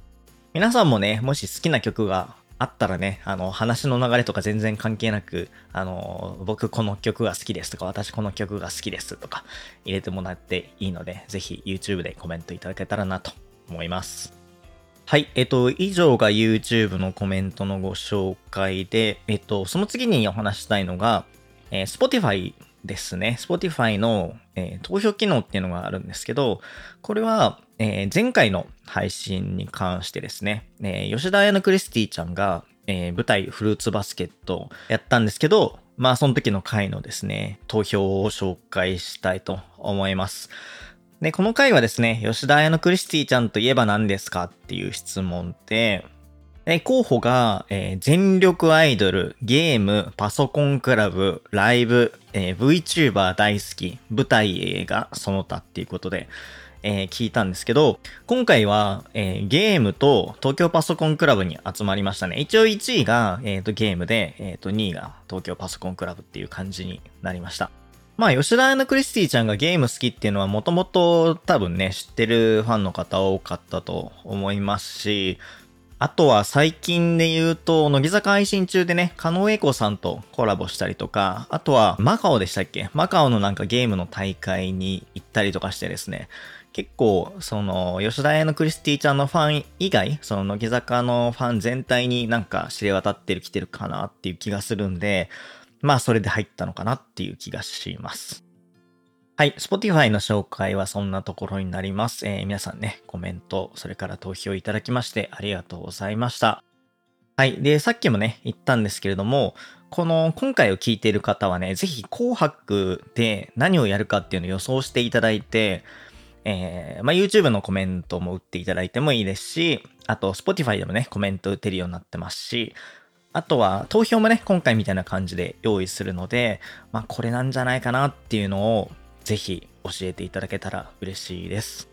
皆さんもね、もし好きな曲があったらね、あの、話の流れとか全然関係なく、あの、僕この曲が好きですとか、私この曲が好きですとか入れてもらっていいので、ぜひ YouTube でコメントいただけたらなと思います。はい、えっと、以上が YouTube のコメントのご紹介で、えっと、その次にお話したいのが、えー、Spotifyですね。Spotify の、えー、投票機能っていうのがあるんですけど、これは、えー、前回の配信に関してですね、えー、吉田彩乃クリスティちゃんが、えー、舞台フルーツバスケットやったんですけど、まあその時の回のですね、投票を紹介したいと思います。で、この回はですね、吉田彩乃クリスティちゃんといえば何ですかっていう質問で、候補が、えー、全力アイドル、ゲーム、パソコンクラブ、ライブ、えー、VTuber 大好き、舞台映画、その他っていうことで、えー、聞いたんですけど、今回は、えー、ゲームと東京パソコンクラブに集まりましたね。一応いちいが、えー、とゲームで、えー、とにいが東京パソコンクラブっていう感じになりました。まあ、吉田彩乃クリスティちゃんがゲーム好きっていうのはもともと多分ね、知ってるファンの方多かったと思いますし、あとは最近で言うと、乃木坂配信中でね、加納英子さんとコラボしたりとか、あとはマカオでしたっけ？マカオのなんかゲームの大会に行ったりとかしてですね、結構その吉田彩乃クリスティちゃんのファン以外、その乃木坂のファン全体になんか知れ渡ってるきてるかなっていう気がするんで、まあそれで入ったのかなっていう気がします。はい、Spotify の紹介はそんなところになります。えー、皆さんね、コメント、それから投票いただきましてありがとうございました。はい、で、さっきもね、言ったんですけれども、この今回を聞いている方はね、ぜひ紅白で何をやるかっていうのを予想していただいて、えー、まあ YouTube のコメントも打っていただいてもいいですし、あと Spotify でもね、コメント打てるようになってますし、あとは投票もね、今回みたいな感じで用意するので、まあこれなんじゃないかなっていうのを、ぜひ教えていただけたら嬉しいです。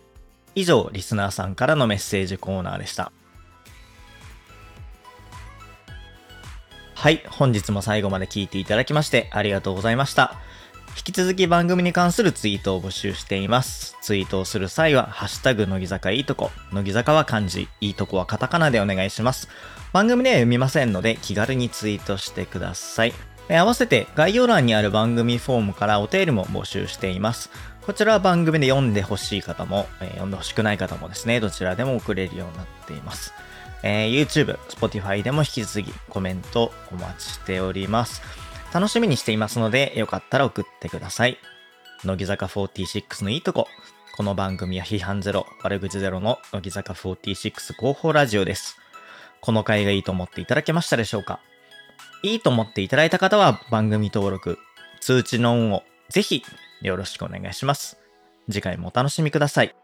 以上、リスナーさんからのメッセージコーナーでした。はい、本日も最後まで聞いていただきましてありがとうございました。引き続き番組に関するツイートを募集しています。ツイートをする際は、ハッシュタグ乃木坂いいとこ、乃木坂は漢字、いいとこはカタカナでお願いします。番組では読みませんので気軽にツイートしてください。合わせて概要欄にある番組フォームからお便りも募集しています。こちらは番組で読んでほしい方も、えー、読んでほしくない方もですね、どちらでも送れるようになっています。えー、YouTube、Spotify でも引き続きコメントお待ちしております。楽しみにしていますので、よかったら送ってください。乃木坂フォーティーシックスのいいとこ。この番組は批判ゼロ、悪口ゼロの乃木坂フォーティーシックス広報ラジオです。この回がいいと思っていただけましたでしょうか。いいと思っていただいた方は番組登録、通知のオンをぜひよろしくお願いします。次回もお楽しみください。